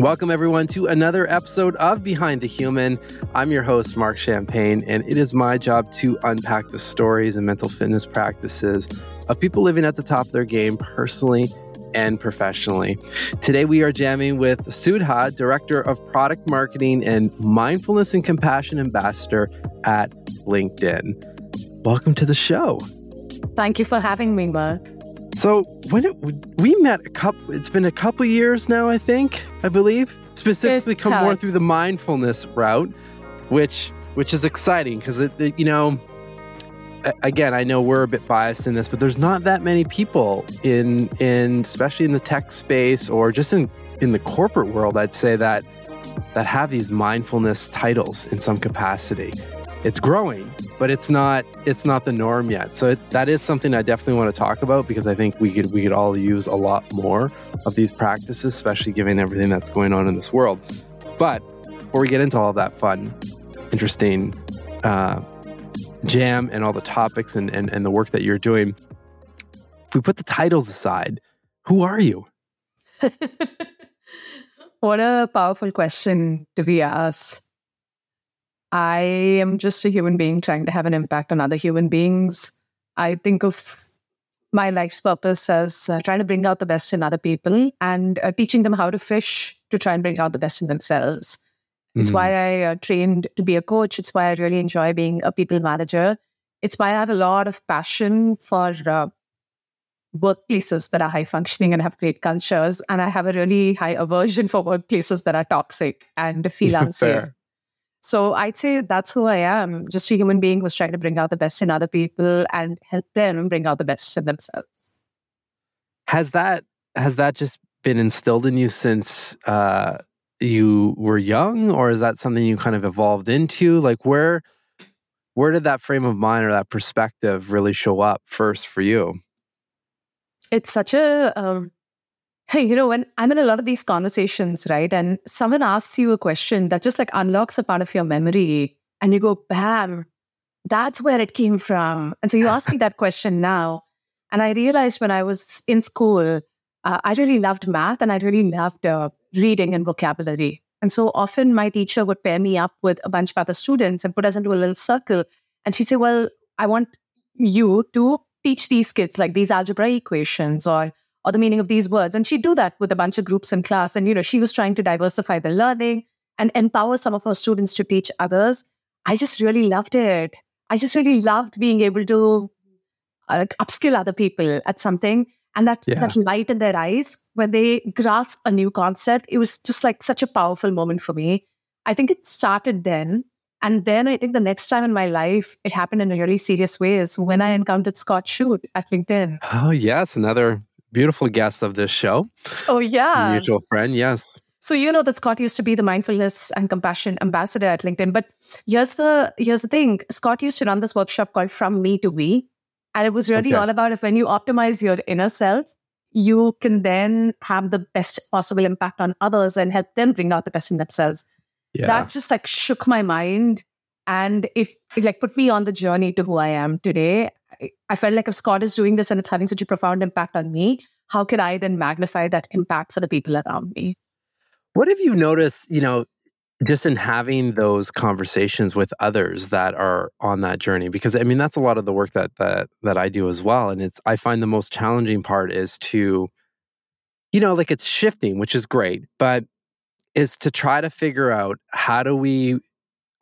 Welcome, everyone, to another episode of Behind the Human. I'm your host, Mark Champagne, and it is my job to unpack the stories and mental fitness practices of people living at the top of their game personally and professionally. Today, we are jamming with Sudha, Director of Product Marketing and Mindfulness and Compassion Ambassador at LinkedIn. Welcome to the show. Thank you for having me, Mark. So when we met it's been a couple years now, I believe, specifically come more through the mindfulness route, which is exciting because, you know, again, I know we're a bit biased in this, but there's not that many people in especially in the tech space or just in the corporate world, I'd say, that have these mindfulness titles in some capacity. It's growing, but it's not the norm yet. So that is something I definitely want to talk about because I think we could all use a lot more of these practices, especially given everything that's going on in this world. But before we get into all that fun, interesting jam and all the topics and the work that you're doing, if we put the titles aside, who are you? What a powerful question to be asked. I am just a human being trying to have an impact on other human beings. I think of my life's purpose as trying to bring out the best in other people and teaching them how to fish to try and bring out the best in themselves. Mm-hmm. It's why I trained to be a coach. It's why I really enjoy being a people manager. It's why I have a lot of passion for workplaces that are high functioning and have great cultures. And I have a really high aversion for workplaces that are toxic and feel unsafe. Fair. So I'd say that's who I am, just a human being who's trying to bring out the best in other people and help them bring out the best in themselves. Has that just been instilled in you since you were young, or is that something you kind of evolved into? Like where did that frame of mind or that perspective really show up first for you? It's such a... Hey, you know, when I'm in a lot of these conversations, right, and someone asks you a question that just like unlocks a part of your memory and you go, bam, that's where it came from. And so you ask me that question now. And I realized when I was in school, I really loved math and I really loved reading and vocabulary. And so often my teacher would pair me up with a bunch of other students and put us into a little circle. And she'd say, well, I want you to teach these kids like these algebra equations or the meaning of these words. And she'd do that with a bunch of groups in class. And, you know, she was trying to diversify the learning and empower some of her students to teach others. I just really loved it. I just really loved being able to upskill other people at something. And that light in their eyes when they grasp a new concept, it was just like such a powerful moment for me. I think it started then. And then I think the next time in my life, it happened in a really serious way is when I encountered Scott Shute at LinkedIn. Oh, yes. Another... beautiful guest of this show. Oh, yeah. Mutual friend, yes. So you know that Scott used to be the Mindfulness and Compassion Ambassador at LinkedIn. But here's the thing. Scott used to run this workshop called From Me to We. And it was really all about if when you optimize your inner self, you can then have the best possible impact on others and help them bring out the best in themselves. Yeah. That just like shook my mind. And it like put me on the journey to who I am today. I felt like if Scott is doing this and it's having such a profound impact on me, how can I then magnify that impact for the people around me? What have you noticed, you know, just in having those conversations with others that are on that journey? Because I mean, that's a lot of the work that I do as well. And I find the most challenging part is to, you know, like it's shifting, which is great, but is to try to figure out how do we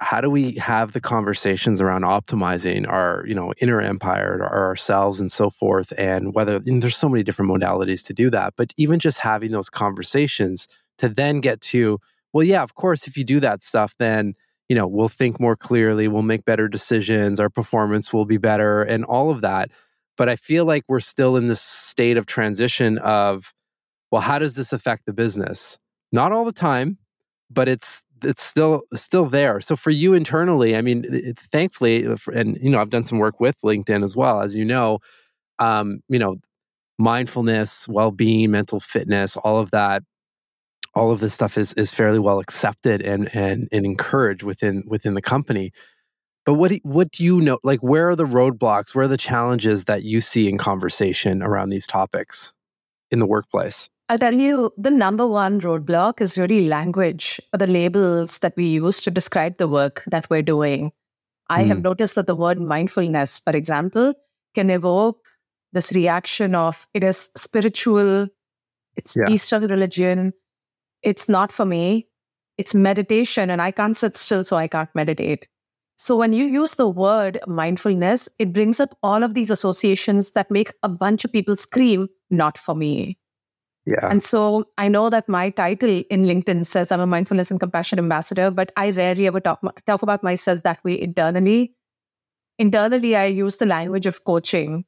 have the conversations around optimizing our, you know, inner empire or ourselves and so forth, and whether and there's so many different modalities to do that, but even just having those conversations to then get to, well, yeah, of course, if you do that stuff, then, you know, we'll think more clearly, we'll make better decisions, our performance will be better and all of that. But I feel like we're still in this state of transition of, well, how does this affect the business? Not all the time, but it's still there. So for you internally, I mean, thankfully, and you know, I've done some work with LinkedIn as well, as you know, mindfulness, well-being, mental fitness, all of that, all of this stuff is fairly well accepted and encouraged within the company. But what do you know? Like, where are the roadblocks? Where are the challenges that you see in conversation around these topics in the workplace? I'll tell you, the number one roadblock is really language, or the labels that we use to describe the work that we're doing. I have noticed that the word mindfulness, for example, can evoke this reaction of, it is spiritual, it's Eastern religion, it's not for me, it's meditation, and I can't sit still, so I can't meditate. So when you use the word mindfulness, it brings up all of these associations that make a bunch of people scream, not for me. Yeah. And so I know that my title in LinkedIn says I'm a mindfulness and compassion ambassador, but I rarely ever talk about myself that way internally. Internally, I use the language of coaching.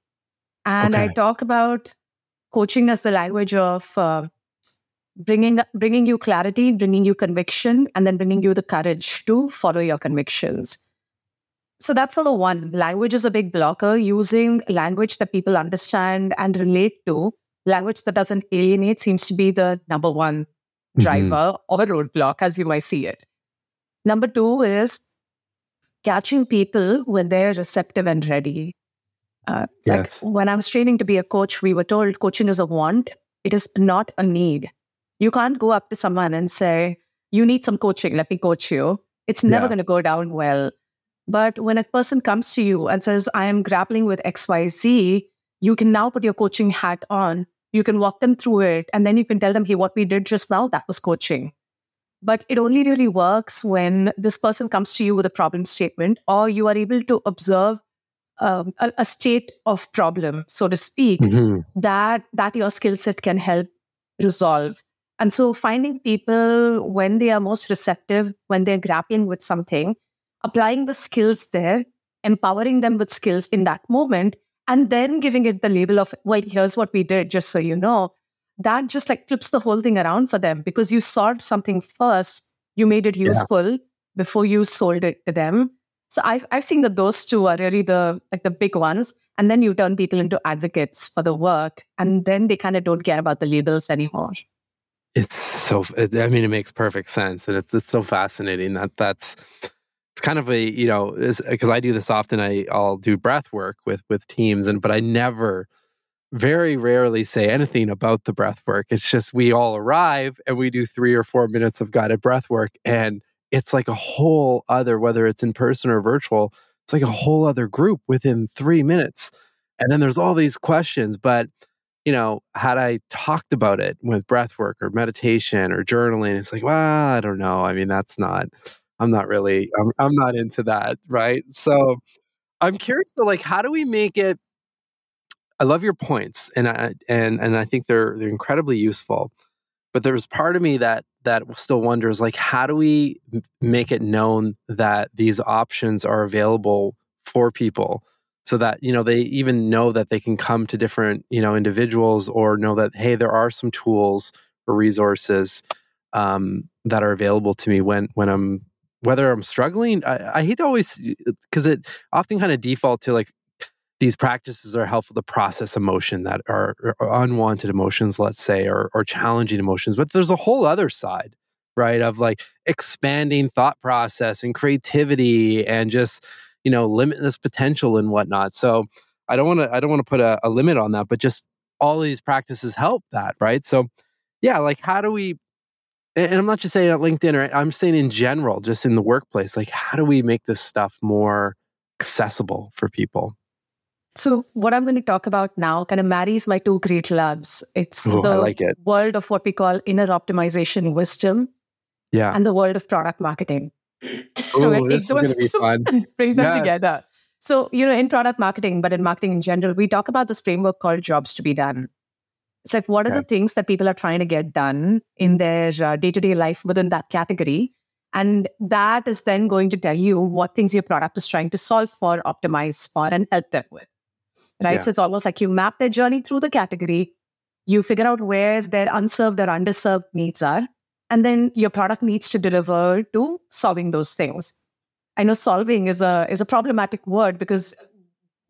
And I talk about coaching as the language of bringing you clarity, bringing you conviction, and then bringing you the courage to follow your convictions. So that's number one. Language is a big blocker. Using language that people understand and relate to, language that doesn't alienate, seems to be the number one driver or roadblock, as you might see it. Number two is catching people when they're receptive and ready. Like when I was training to be a coach, we were told coaching is a want. It is not a need. You can't go up to someone and say, you need some coaching, let me coach you. It's never going to go down well. But when a person comes to you and says, I am grappling with XYZ, you can now put your coaching hat on. You can walk them through it. And then you can tell them, hey, what we did just now, that was coaching. But it only really works when this person comes to you with a problem statement, or you are able to observe a state of problem, so to speak, that your skill set can help resolve. And so finding people when they are most receptive, when they're grappling with something, applying the skills there, empowering them with skills in that moment, and then giving it the label of, well, here's what we did, just so you know, that just like flips the whole thing around for them, because you solved something first, you made it useful before you sold it to them. So I've seen that those two are really the big ones. And then you turn people into advocates for the work, and then they kind of don't care about the labels anymore. It's so, I mean, it makes perfect sense. And it's so fascinating that's it's kind of a, you know, because I do this often, I'll do breath work with teams, but I never, very rarely say anything about the breath work. It's just we all arrive and we do 3 or 4 minutes of guided breath work, and it's like a whole other, whether it's in person or virtual, it's like a whole other group within 3 minutes. And then there's all these questions, but you know, had I talked about it with breath work or meditation or journaling, it's like, well, I don't know. I mean, that's not... I'm not into that, right? So I'm curious to how do we make it? I love your points, and I think they're incredibly useful. But there's part of me that still wonders, how do we make it known that these options are available for people, so that, you know, they even know that they can come to different, you know, individuals, or know that, hey, there are some tools or resources that are available to me when I'm... whether I'm struggling, I hate to always, because it often kind of default to these practices are helpful to process emotion that are unwanted emotions, let's say, or challenging emotions. But there's a whole other side, right? Of expanding thought process and creativity and just, you know, limitless potential and whatnot. So I don't want to put a limit on that, but just all these practices help that, right? So yeah, how do we... And I'm not just saying at LinkedIn, right? I'm saying in general, just in the workplace, how do we make this stuff more accessible for people? So what I'm going to talk about now kind of marries my two great loves. It's the world of what we call inner optimization wisdom and the world of product marketing. So I take those two and bring them together. So, you know, in product marketing, but in marketing in general, we talk about this framework called jobs to be done. It's what are the things that people are trying to get done in their day-to-day life within that category? And that is then going to tell you what things your product is trying to solve for, optimize for, and help them with, right? Yeah. So it's almost you map their journey through the category, you figure out where their unserved or underserved needs are, and then your product needs to deliver to solving those things. I know solving is a problematic word, because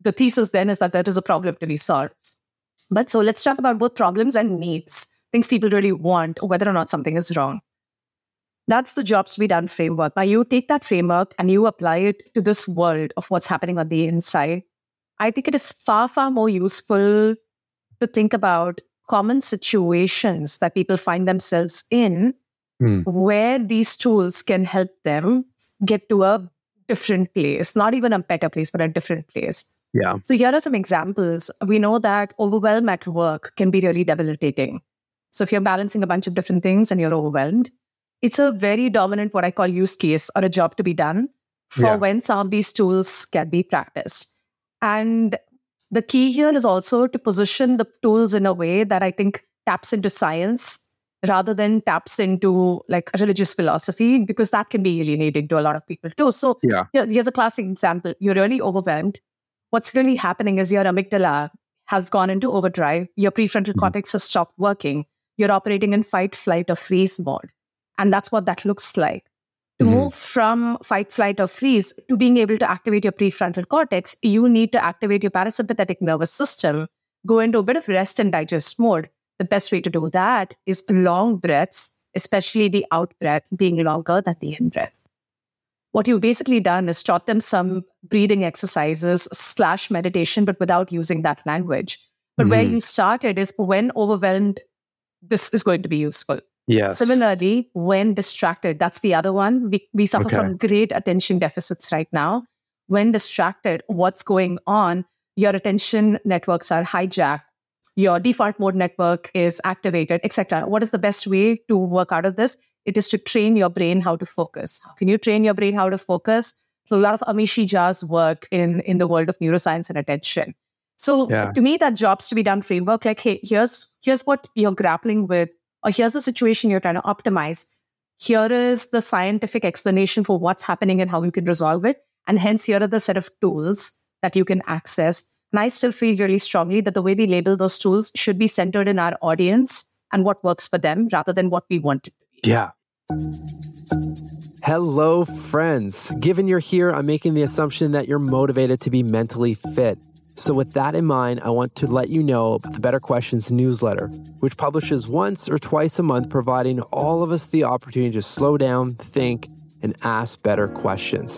the thesis then is that there is a problem to be solved. But so let's talk about both problems and needs, things people really want, or whether or not something is wrong. That's the jobs to be done framework. Now you take that framework and you apply it to this world of what's happening on the inside. I think it is far, far more useful to think about common situations that people find themselves in where these tools can help them get to a different place, not even a better place, but a different place. Yeah. So here are some examples. We know that overwhelm at work can be really debilitating. So if you're balancing a bunch of different things and you're overwhelmed, it's a very dominant, what I call use case or a job to be done for when some of these tools can be practiced. And the key here is also to position the tools in a way that I think taps into science rather than taps into like religious philosophy, because that can be alienating to a lot of people too. So here's a classic example. You're really overwhelmed. What's really happening is your amygdala has gone into overdrive. Your prefrontal cortex has stopped working. You're operating in fight, flight, or freeze mode. And that's what that looks like. To move from fight, flight, or freeze to being able to activate your prefrontal cortex, you need to activate your parasympathetic nervous system, go into a bit of rest and digest mode. The best way to do that is long breaths, especially the out breath being longer than the in breath. What you've basically done is taught them some breathing exercises / meditation, but without using that language. But where you started is when overwhelmed, this is going to be useful. Yes. Similarly, when distracted, that's the other one. We suffer from great attention deficits right now. When distracted, what's going on? Your attention networks are hijacked. Your default mode network is activated, etc. What is the best way to work out of this? It is to train your brain how to focus. How can you train your brain how to focus? So a lot of Amish Jha's work in the world of neuroscience and attention. So to me, that jobs to be done framework, like, hey, here's what you're grappling with, or here's the situation you're trying to optimize. Here is the scientific explanation for what's happening and how you can resolve it. And hence, here are the set of tools that you can access. And I still feel really strongly that the way we label those tools should be centered in our audience and what works for them rather than what we want to do. Yeah. Hello, friends. Given you're here, I'm making the assumption that you're motivated to be mentally fit. So with that in mind, I want to let you know about the Better Questions newsletter, which publishes once or twice a month, providing all of us the opportunity to slow down, think, and ask better questions.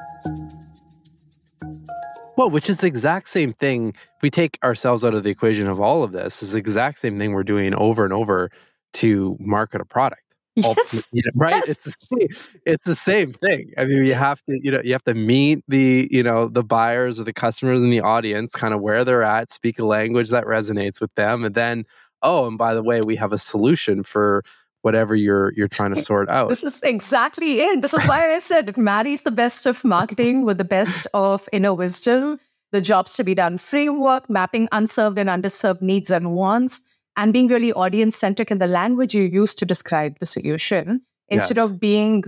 Well, which is the exact same thing. We take ourselves out of the equation of all of this. It's the exact same thing we're doing over and over to market a product. Yes. Right. Yes. It's the same thing. I mean, you have to meet the buyers or the customers in the audience, kind of where they're at, speak a language that resonates with them. And then, and by the way, we have a solution for whatever you're trying to sort out. This is exactly it. This is why I said it marries the best of marketing with the best of inner wisdom, the jobs to be done framework, mapping unserved and underserved needs and wants, and being really audience-centric in the language you use to describe the solution instead of being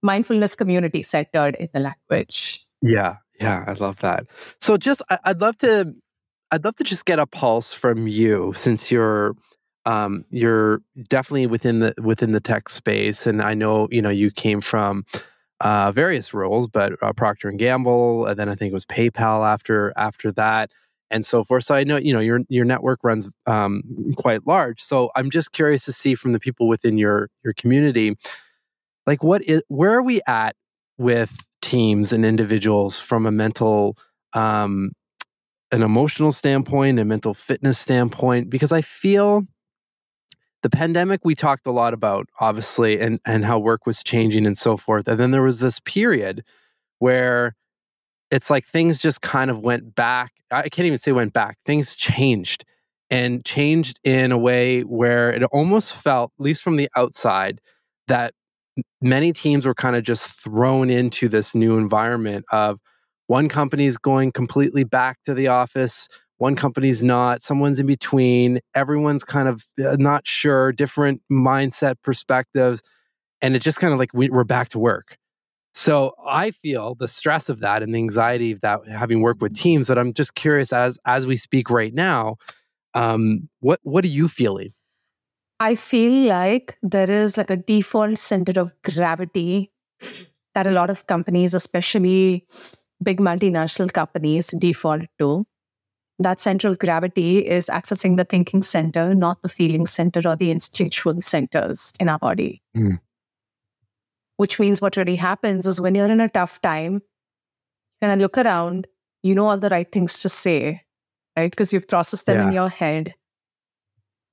mindfulness community-centered in the language. Yeah, I love that. So just, I'd love to just get a pulse from you, since you're definitely within the tech space, and I know you came from various roles, but Procter & Gamble, and then I think it was PayPal after that, and so forth. So I know your network runs quite large. So I'm just curious to see from the people within your community, like where are we at with teams and individuals from a mental an emotional standpoint, a mental fitness standpoint, because I feel. The pandemic, we talked a lot about, obviously, and how work was changing and so forth. And then there was this period where it's like things just kind of went back. I can't even say went back. Things changed, and changed in a way where it almost felt, at least from the outside, that many teams were kind of just thrown into this new environment of one company's going completely back to the office, one company's not, someone's in between, everyone's kind of not sure, different mindset perspectives. And it's just kind of like we're back to work. So I feel the stress of that and the anxiety of that, having worked with teams, that I'm just curious as we speak right now, what are you feeling? I feel like there is like a default center of gravity that a lot of companies, especially big multinational companies, default to. That central gravity is accessing the thinking center, not the feeling center or the instinctual centers in our body. Mm. Which means what really happens is when you're in a tough time, you're going to look around, you know all the right things to say, right? Because you've processed them in your head.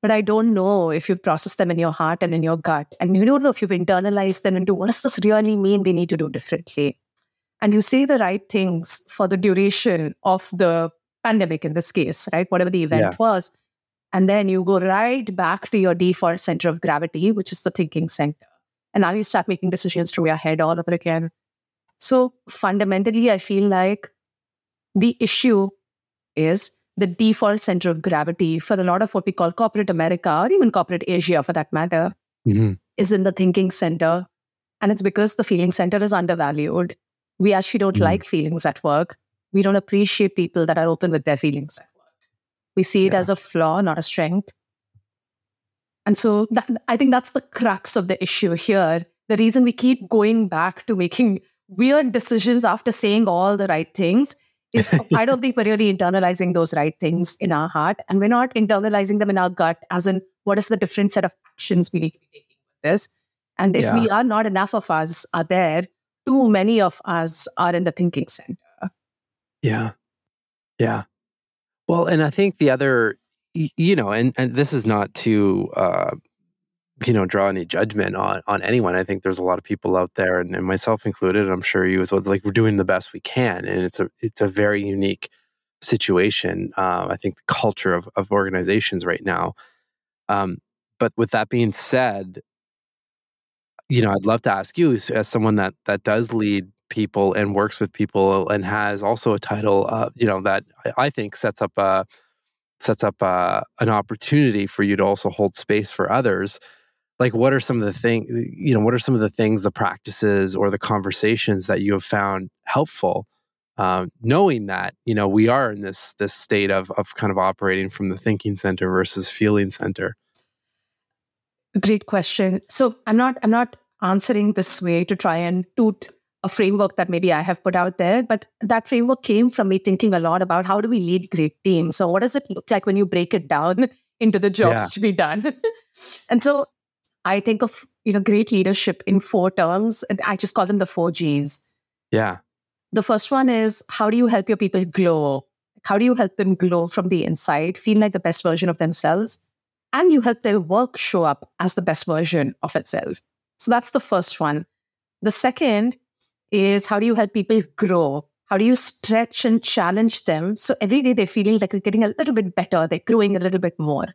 But I don't know if you've processed them in your heart and in your gut. And you don't know if you've internalized them into what does this really mean they need to do differently. And you say the right things for the duration of the pandemic in this case, right? Whatever the event was. And then you go right back to your default center of gravity, which is the thinking center. And now you start making decisions through your head all over again. So fundamentally, I feel like the issue is the default center of gravity for a lot of what we call corporate America or even corporate Asia for that matter, is in the thinking center. And it's because the feeling center is undervalued. We actually don't like feelings at work. We don't appreciate people that are open with their feelings at work. We see it as a flaw, not a strength. And so I think that's the crux of the issue here. The reason we keep going back to making weird decisions after saying all the right things is I don't think we're really internalizing those right things in our heart. And we're not internalizing them in our gut, as in what is the different set of actions we need to be taking with this. And if we are not enough of us are there, too many of us are in the thinking center. Yeah. Well, and I think the other, you know, and this is not to, you know, draw any judgment on anyone. I think there's a lot of people out there, and myself included, I'm sure you as well, like we're doing the best we can. And it's a very unique situation. I think the culture of organizations right now. But with that being said, you know, I'd love to ask you as someone that does lead people and works with people and has also a title, you know, that I think sets up an opportunity for you to also hold space for others. Like, what are some of the things, you know, the practices or the conversations that you have found helpful, knowing that, you know, we are in this state of kind of operating from the thinking center versus feeling center? Great question. So I'm not answering this way to try and toot a framework that maybe I have put out there, but that framework came from me thinking a lot about how do we lead great teams? So what does it look like when you break it down into the jobs to be done? And so I think of, you know, great leadership in 4 terms, and I just call them the 4 Gs. Yeah. The first one is, how do you help your people glow? How do you help them glow from the inside, feel like the best version of themselves? And you help their work show up as the best version of itself. So that's the first one. The second is, how do you help people grow? How do you stretch and challenge them so every day they're feeling like they're getting a little bit better, they're growing a little bit more?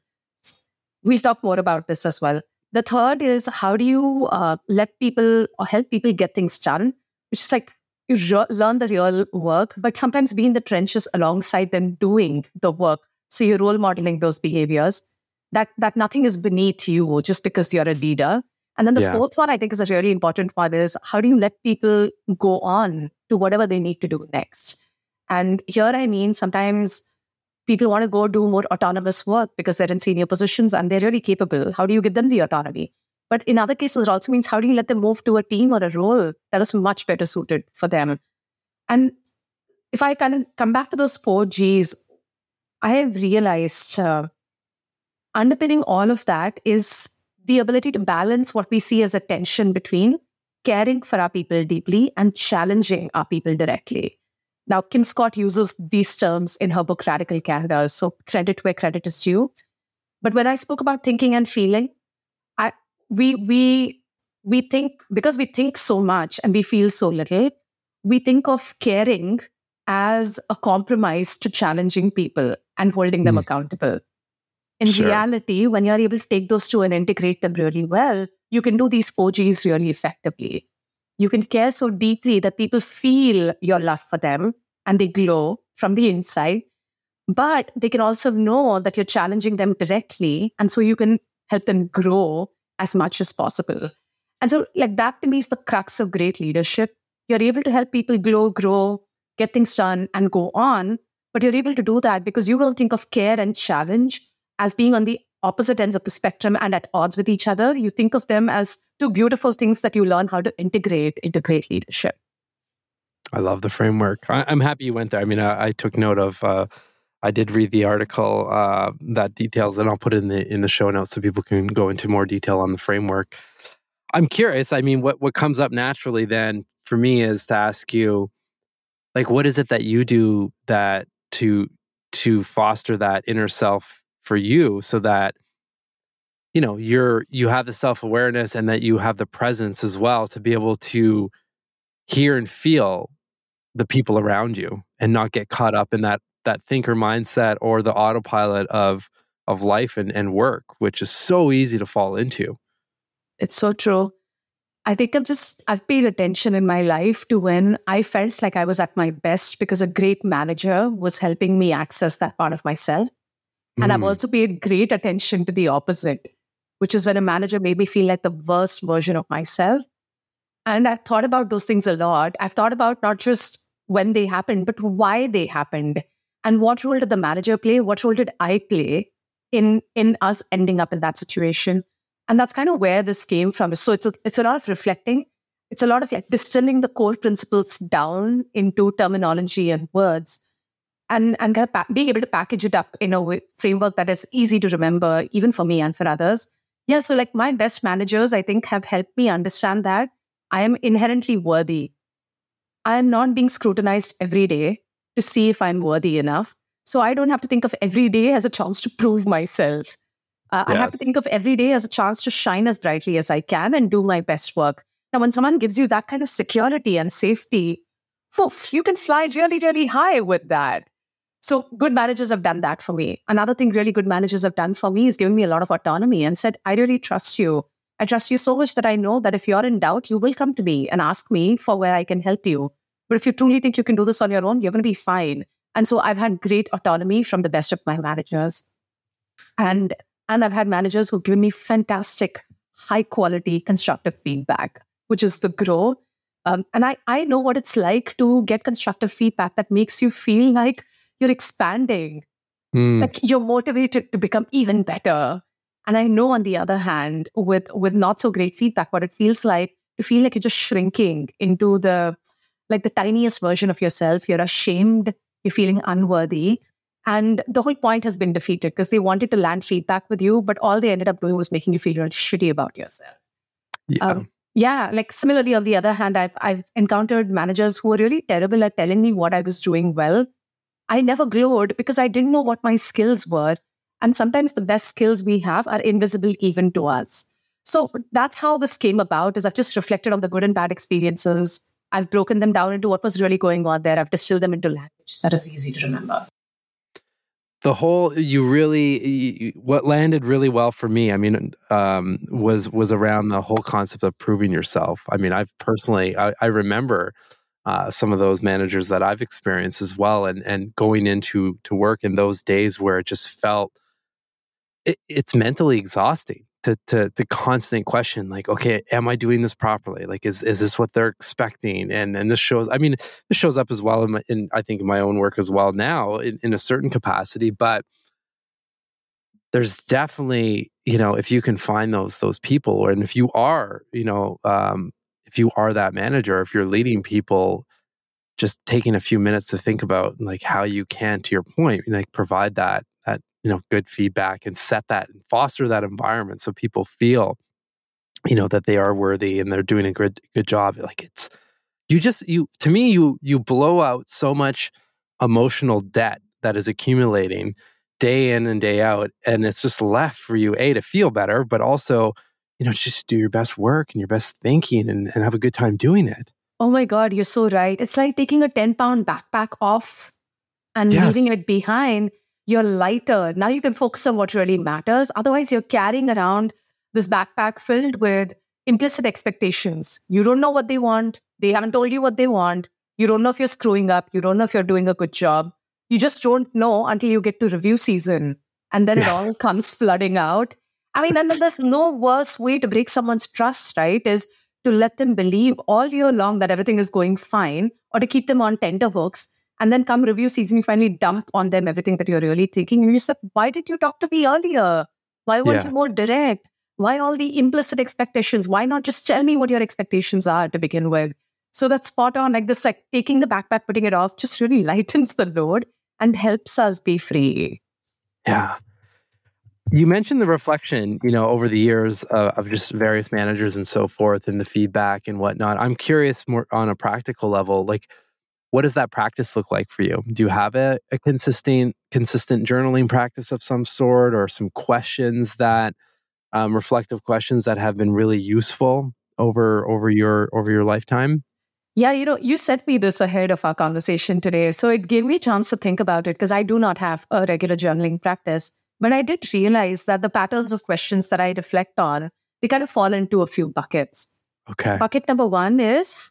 We'll talk more about this as well. The third is, how do you let people or help people get things done? Which is like, you learn the real work, but sometimes be in the trenches alongside them doing the work. So you're role modeling those behaviors. That nothing is beneath you just because you're a leader. And then the fourth one, I think, is a really important one, is how do you let people go on to whatever they need to do next? And here, I mean, sometimes people want to go do more autonomous work because they're in senior positions and they're really capable. How do you give them the autonomy? But in other cases, it also means how do you let them move to a team or a role that is much better suited for them? And if I kind of come back to those 4 Gs, I have realized underpinning all of that is the ability to balance what we see as a tension between caring for our people deeply and challenging our people directly. Now, Kim Scott uses these terms in her book, Radical Canada, so credit where credit is due. But when I spoke about thinking and feeling, we think, because we think so much and we feel so little, we think of caring as a compromise to challenging people and holding them accountable. In reality, when you're able to take those two and integrate them really well, you can do these 4 Gs really effectively. You can care so deeply that people feel your love for them and they glow from the inside, but they can also know that you're challenging them directly. And so you can help them grow as much as possible. And so like that to me is the crux of great leadership. You're able to help people grow, get things done and go on, but you're able to do that because you will think of care and challenge as being on the opposite ends of the spectrum and at odds with each other. You think of them as two beautiful things that you learn how to integrate into great leadership. I love the framework. I'm happy you went there. I mean, I took note of, I did read the article that details, and I'll put it in the show notes so people can go into more detail on the framework. I'm curious. I mean, what comes up naturally then for me is to ask you, like, what is it that you do that to foster that inner self for you, so that you have the self-awareness and that you have the presence as well to be able to hear and feel the people around you and not get caught up in that thinker mindset or the autopilot of life and work, which is so easy to fall into. It's so true. I think I've paid attention in my life to when I felt like I was at my best because a great manager was helping me access that part of myself. And I've also paid great attention to the opposite, which is when a manager made me feel like the worst version of myself. And I've thought about those things a lot. I've thought about not just when they happened, but why they happened. And what role did the manager play? What role did I play in us ending up in that situation? And that's kind of where this came from. So it's a lot of reflecting. It's a lot of like distilling the core principles down into terminology and words, and kind of being able to package it up in a framework that is easy to remember, even for me and for others. Yeah, so like my best managers, I think, have helped me understand that I am inherently worthy. I am not being scrutinized every day to see if I'm worthy enough. So I don't have to think of every day as a chance to prove myself. Yes. I have to think of every day as a chance to shine as brightly as I can and do my best work. Now, when someone gives you that kind of security and safety, poof, you can fly really, really high with that. So good managers have done that for me. Another thing really good managers have done for me is giving me a lot of autonomy and said, I really trust you. I trust you so much that I know that if you're in doubt, you will come to me and ask me for where I can help you. But if you truly think you can do this on your own, you're going to be fine. And so I've had great autonomy from the best of my managers. And I've had managers who've given me fantastic, high-quality, constructive feedback, which is the grow. And I know what it's like to get constructive feedback that makes you feel like you're expanding, like you're motivated to become even better. And I know, on the other hand, with not so great feedback, what it feels like to feel like you're just shrinking into the tiniest version of yourself. You're ashamed. You're feeling unworthy. And the whole point has been defeated because they wanted to land feedback with you, but all they ended up doing was making you feel really shitty about yourself. Yeah. Similarly, on the other hand, I've encountered managers who were really terrible at telling me what I was doing well. I never glowed because I didn't know what my skills were. And sometimes the best skills we have are invisible even to us. So that's how this came about, is I've just reflected on the good and bad experiences. I've broken them down into what was really going on there. I've distilled them into language that is easy to remember. The whole, what landed really well for me, I mean, was around the whole concept of proving yourself. I mean, I remember some of those managers that I've experienced as well, and going into work in those days where it just felt, it's mentally exhausting to constant question, like, okay, am I doing this properly? Like, is this what they're expecting? And this shows up as well in my own work as well now in a certain capacity, but there's definitely, if you can find those people, and if you are, if you are that manager, if you're leading people, just taking a few minutes to think about like how you can, to your point, like provide that good feedback and set that and foster that environment so people feel, that they are worthy and they're doing a good job. Like to me, you blow out so much emotional debt that is accumulating day in and day out. And it's just left for you, to feel better, but also, just do your best work and your best thinking and have a good time doing it. Oh my God, you're so right. It's like taking a 10-pound backpack off and leaving it behind. You're lighter. Now you can focus on what really matters. Otherwise, you're carrying around this backpack filled with implicit expectations. You don't know what they want. They haven't told you what they want. You don't know if you're screwing up. You don't know if you're doing a good job. You just don't know until you get to review season. And then it all comes flooding out. I mean, and there's no worse way to break someone's trust, right? Is to let them believe all year long that everything is going fine, or to keep them on tenterhooks. And then come review season, you finally dump on them everything that you're really thinking. And you said, why did you talk to me earlier? Why weren't you more direct? Why all the implicit expectations? Why not just tell me what your expectations are to begin with? So that's spot on. Like this, like taking the backpack, putting it off just really lightens the load and helps us be free. Yeah. You mentioned the reflection, you know, over the years of just various managers and so forth and the feedback and whatnot. I'm curious more on a practical level, like what does that practice look like for you? Do you have a consistent journaling practice of some sort or some questions that, reflective questions that have been really useful over your lifetime? Yeah, you know, you sent me this ahead of our conversation today. So it gave me a chance to think about it because I do not have a regular journaling practice. But I did realize that the patterns of questions that I reflect on, they kind of fall into a few buckets. Okay. Bucket number one is,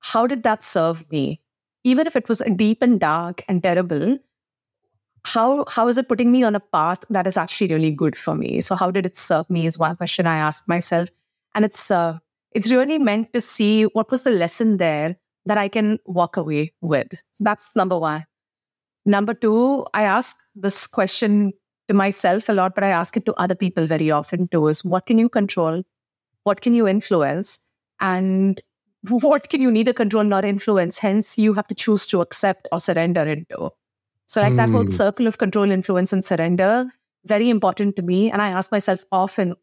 how did that serve me? Even if it was deep and dark and terrible, how is it putting me on a path that is actually really good for me? So how did it serve me is one question I asked myself. And it's really meant to see what was the lesson there that I can walk away with. So that's number one. Number two, I ask this question to myself a lot, but I ask it to other people very often too, is what can you control? What can you influence? And what can you neither control nor influence? Hence, you have to choose to accept or surrender into. So like that whole circle of control, influence, and surrender, very important to me. And I ask myself often,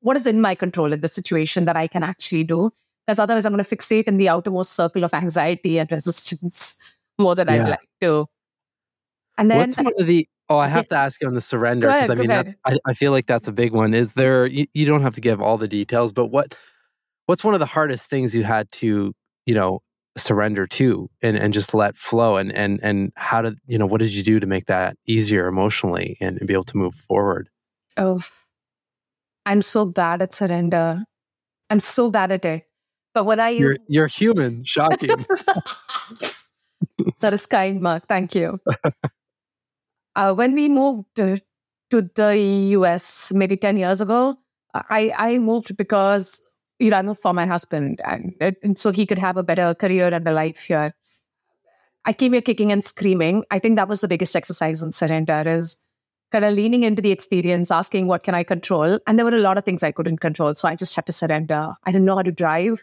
what is in my control in the situation that I can actually do? Because otherwise I'm going to fixate in the outermost circle of anxiety and resistance more than I'd like to. And then... I have to ask you on the surrender, because I mean, I feel like that's a big one. Is there, you don't have to give all the details, but what's one of the hardest things you had to, you know, surrender to and just let flow? And how did, you know, what did you do to make that easier emotionally and be able to move forward? Oh, I'm so bad at surrender. I'm so bad at it. But what I... You're human. Shocking. That is kind, Mark. Thank you. When we moved to the US maybe 10 years ago, I moved because, you know, I moved for my husband and so he could have a better career and a life here. I came here kicking and screaming. I think that was the biggest exercise in surrender, is kind of leaning into the experience, asking what can I control? And there were a lot of things I couldn't control. So I just had to surrender. I didn't know how to drive.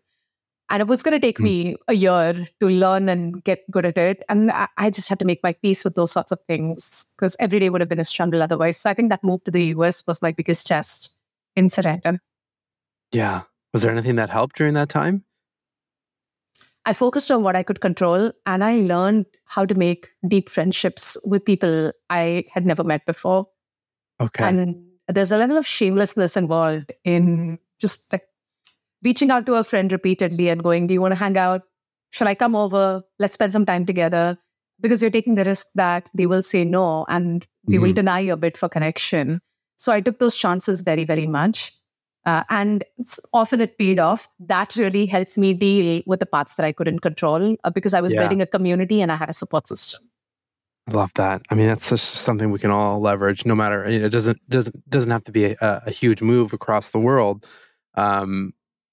And it was going to take me a year to learn and get good at it. And I just had to make my peace with those sorts of things because every day would have been a struggle otherwise. So I think that move to the US was my biggest test in surrender. Yeah. Was there anything that helped during that time? I focused on what I could control and I learned how to make deep friendships with people I had never met before. Okay. And there's a level of shamelessness involved in just like reaching out to a friend repeatedly and going, do you want to hang out? Shall I come over? Let's spend some time together. Because you're taking the risk that they will say no and they will deny your bid for connection. So I took those chances very, very much. And often it paid off. That really helped me deal with the parts that I couldn't control because I was building a community and I had a support system. I love that. I mean, that's just something we can all leverage, no matter, it doesn't have to be a huge move across the world.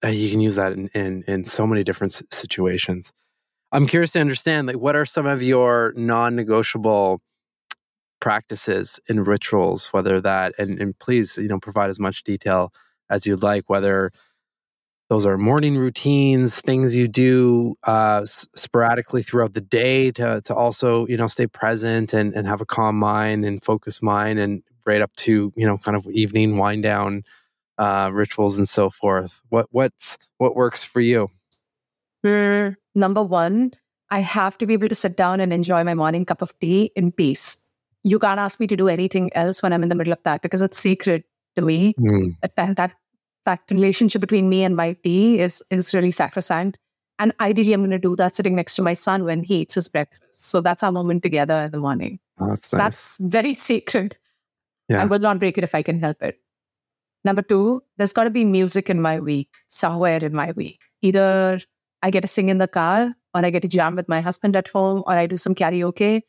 You can use that in so many different situations. I'm curious to understand, like, what are some of your non-negotiable practices and rituals, whether that, and please, you know, provide as much detail as you'd like, whether those are morning routines, things you do sporadically throughout the day to also, you know, stay present and have a calm mind and focused mind, and right up to, you know, kind of evening wind down rituals and so forth. What works for you? Number one, I have to be able to sit down and enjoy my morning cup of tea in peace. You can't ask me to do anything else when I'm in the middle of that because it's sacred to me. That relationship between me and my tea is really sacrosanct. And ideally, I'm going to do that sitting next to my son when he eats his breakfast. So that's our moment together in the morning. Oh, that's nice. That's very sacred. Yeah. I will not break it if I can help it. Number two, there's got to be music in my week, somewhere in my week. Either I get to sing in the car, or I get to jam with my husband at home, or I do some karaoke.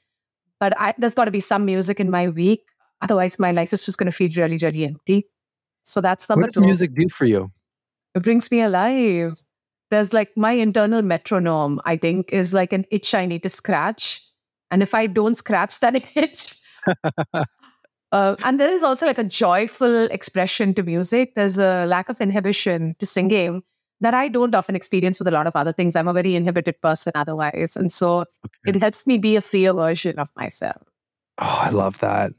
But there's got to be some music in my week. Otherwise, my life is just going to feel really, really empty. So that's number two. What does music do for you? It brings me alive. There's like my internal metronome, I think, is like an itch I need to scratch. And if I don't scratch that itch... And there is also like a joyful expression to music. There's a lack of inhibition to singing that I don't often experience with a lot of other things. I'm a very inhibited person otherwise. And so it helps me be a freer version of myself. Oh, I love that.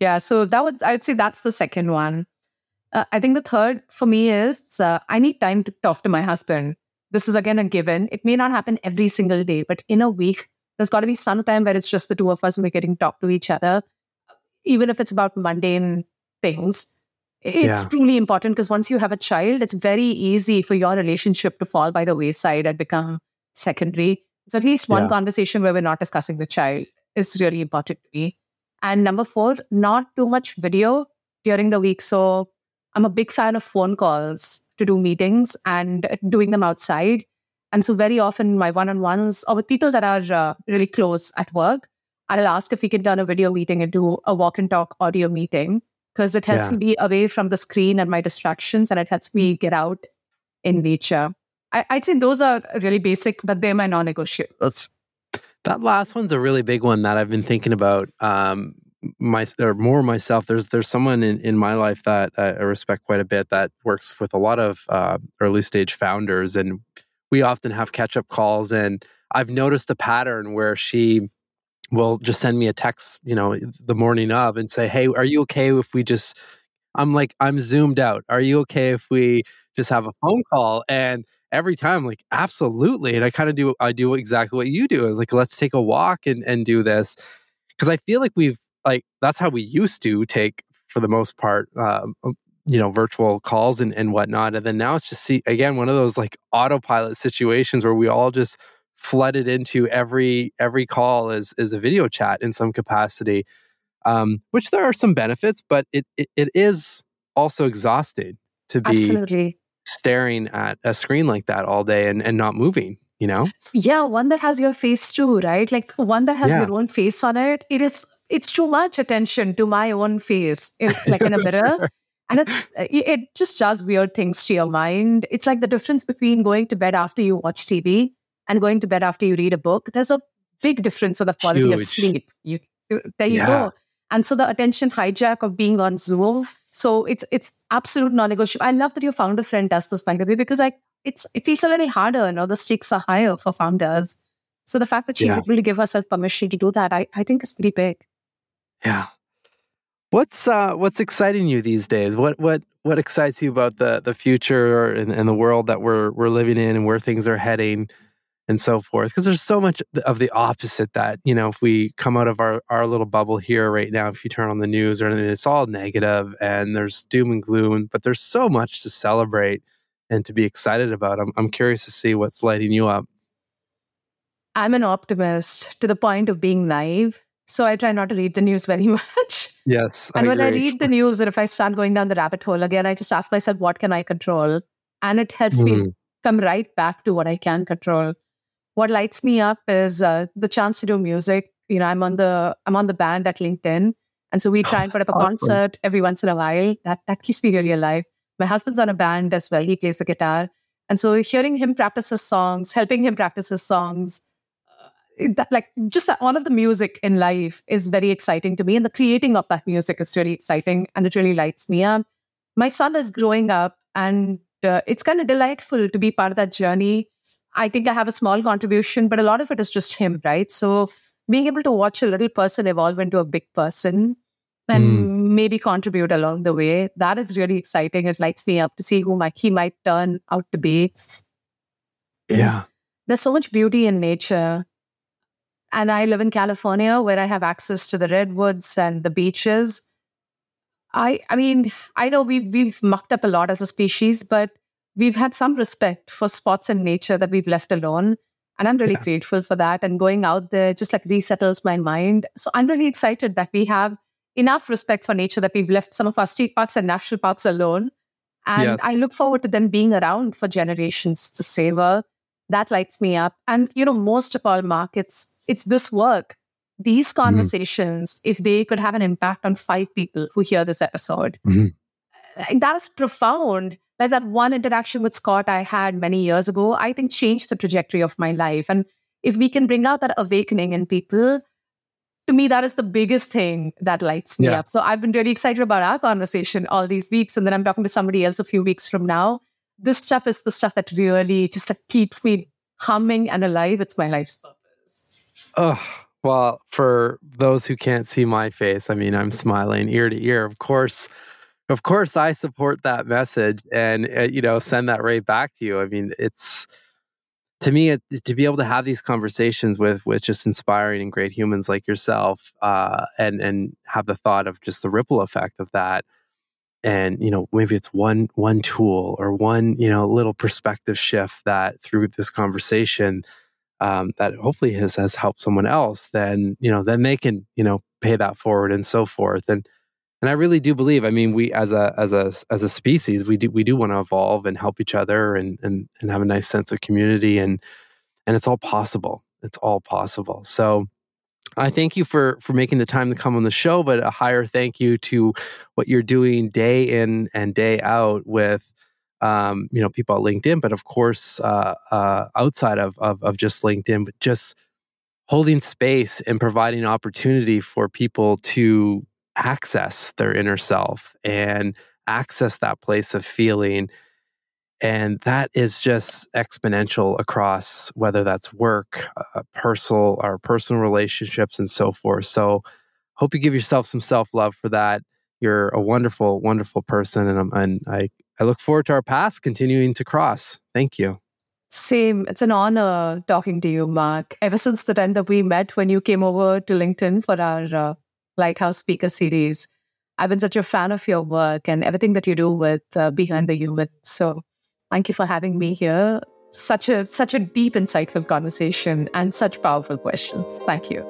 Yeah, so that would, I would say that's the second one. I think the third for me is I need time to talk to my husband. This is again a given. It may not happen every single day, but in a week, there's got to be some time where it's just the two of us and we're getting talk to each other. Even if it's about mundane things, it's truly important because once you have a child, it's very easy for your relationship to fall by the wayside and become secondary. So at least one conversation where we're not discussing the child is really important to me. And number four, not too much video during the week. So I'm a big fan of phone calls to do meetings and doing them outside. And so very often my one-on-ones or with people that are really close at work, I'll ask if we can turn a video meeting into a walk and talk audio meeting because it helps me be away from the screen and my distractions and it helps me get out in nature. I'd say those are really basic, but they're my non-negotiables. That last one's a really big one that I've been thinking about myself. There's someone in my life that I respect quite a bit that works with a lot of early stage founders, and we often have catch-up calls. And I've noticed a pattern where she will just send me a text, the morning of and say, hey, are you okay if we just, I'm like, I'm zoomed out. Are you okay if we just have a phone call? And every time I'm like, absolutely. And I do exactly what you do. I was like, let's take a walk and do this. Cause I feel like that's how we used to take for the most part, virtual calls and whatnot. And then now it's just one of those like autopilot situations where we all just flooded into every call is a video chat in some capacity, which there are some benefits, but it is also exhausting to be staring at a screen like that all day and not moving, One that has your face too, right? Like one that has your own face on it. It's too much attention to my own face, in a mirror. And it just does weird things to your mind. It's like the difference between going to bed after you watch TV and going to bed after you read a book. There's a big difference of the quality of sleep. There you go. And so the attention hijack of being on Zoom. So it's absolute non-negotiable. I love that your founder friend does this, by the way, because it feels a little harder. The stakes are higher for founders. So the fact that she's able to give herself permission to do that, I think is pretty big. Yeah. What's exciting you these days? What excites you about the future and the world that we're living in and where things are heading and so forth? Because there's so much of the opposite that, if we come out of our little bubble here right now, if you turn on the news or anything, it's all negative and there's doom and gloom, but there's so much to celebrate and to be excited about. I'm curious to see what's lighting you up. I'm an optimist to the point of being naive. So I try not to read the news very much. Yes, I agree. And when I read the news and if I start going down the rabbit hole again, I just ask myself, what can I control? And it helps me come right back to what I can control. What lights me up is the chance to do music. I'm on the band at LinkedIn. And so we try and put up a concert every once in a while. That keeps me really alive. My husband's on a band as well. He plays the guitar. And so hearing him practice his songs, helping him practice his songs, just all of the music in life is very exciting to me. And the creating of that music is really exciting. And it really lights me up. My son is growing up and it's kind of delightful to be part of that journey. I think I have a small contribution, but a lot of it is just him, right? So being able to watch a little person evolve into a big person and maybe contribute along the way, that is really exciting. It lights me up to see who he might turn out to be. Yeah. There's so much beauty in nature. And I live in California where I have access to the redwoods and the beaches. I know we've mucked up a lot as a species, but we've had some respect for spots in nature that we've left alone. And I'm really grateful for that. And going out there just resettles my mind. So I'm really excited that we have enough respect for nature that we've left some of our state parks and national parks alone. And I look forward to them being around for generations to savor. That lights me up. And, most of all, Mark, it's this work. These conversations, if they could have an impact on 5 people who hear this episode, that is profound. Like that one interaction with Scott I had many years ago, I think changed the trajectory of my life. And if we can bring out that awakening in people, to me, that is the biggest thing that lights me up. So I've been really excited about our conversation all these weeks. And then I'm talking to somebody else a few weeks from now. This stuff is the stuff that really just keeps me humming and alive. It's my life's purpose. Oh, well, for those who can't see my face, I mean, I'm smiling ear to ear. Of course, I support that message and, send that right back to you. I mean, it's... To me, to be able to have these conversations with just inspiring and great humans like yourself, and have the thought of just the ripple effect of that, and maybe it's one tool or one little perspective shift that through this conversation that hopefully has helped someone else. Then then they can pay that forward and so forth. And I really do believe, I mean, we as a species, we do want to evolve and help each other and have a nice sense of community, and it's all possible. It's all possible. So I thank you for making the time to come on the show, but a higher thank you to what you're doing day in and day out with people at LinkedIn, but of course outside of just LinkedIn, but just holding space and providing opportunity for people to access their inner self and access that place of feeling. And that is just exponential across whether that's work, personal relationships, and so forth. So hope you give yourself some self-love for that. You're a wonderful, wonderful person. And I look forward to our paths continuing to cross. Thank you. Same. It's an honor talking to you, Mark. Ever since the time that we met when you came over to LinkedIn for our Lighthouse Speaker Series. I've been such a fan of your work and everything that you do with Behind the Human. So thank you for having me here. Such a deep, insightful conversation and such powerful questions. Thank you.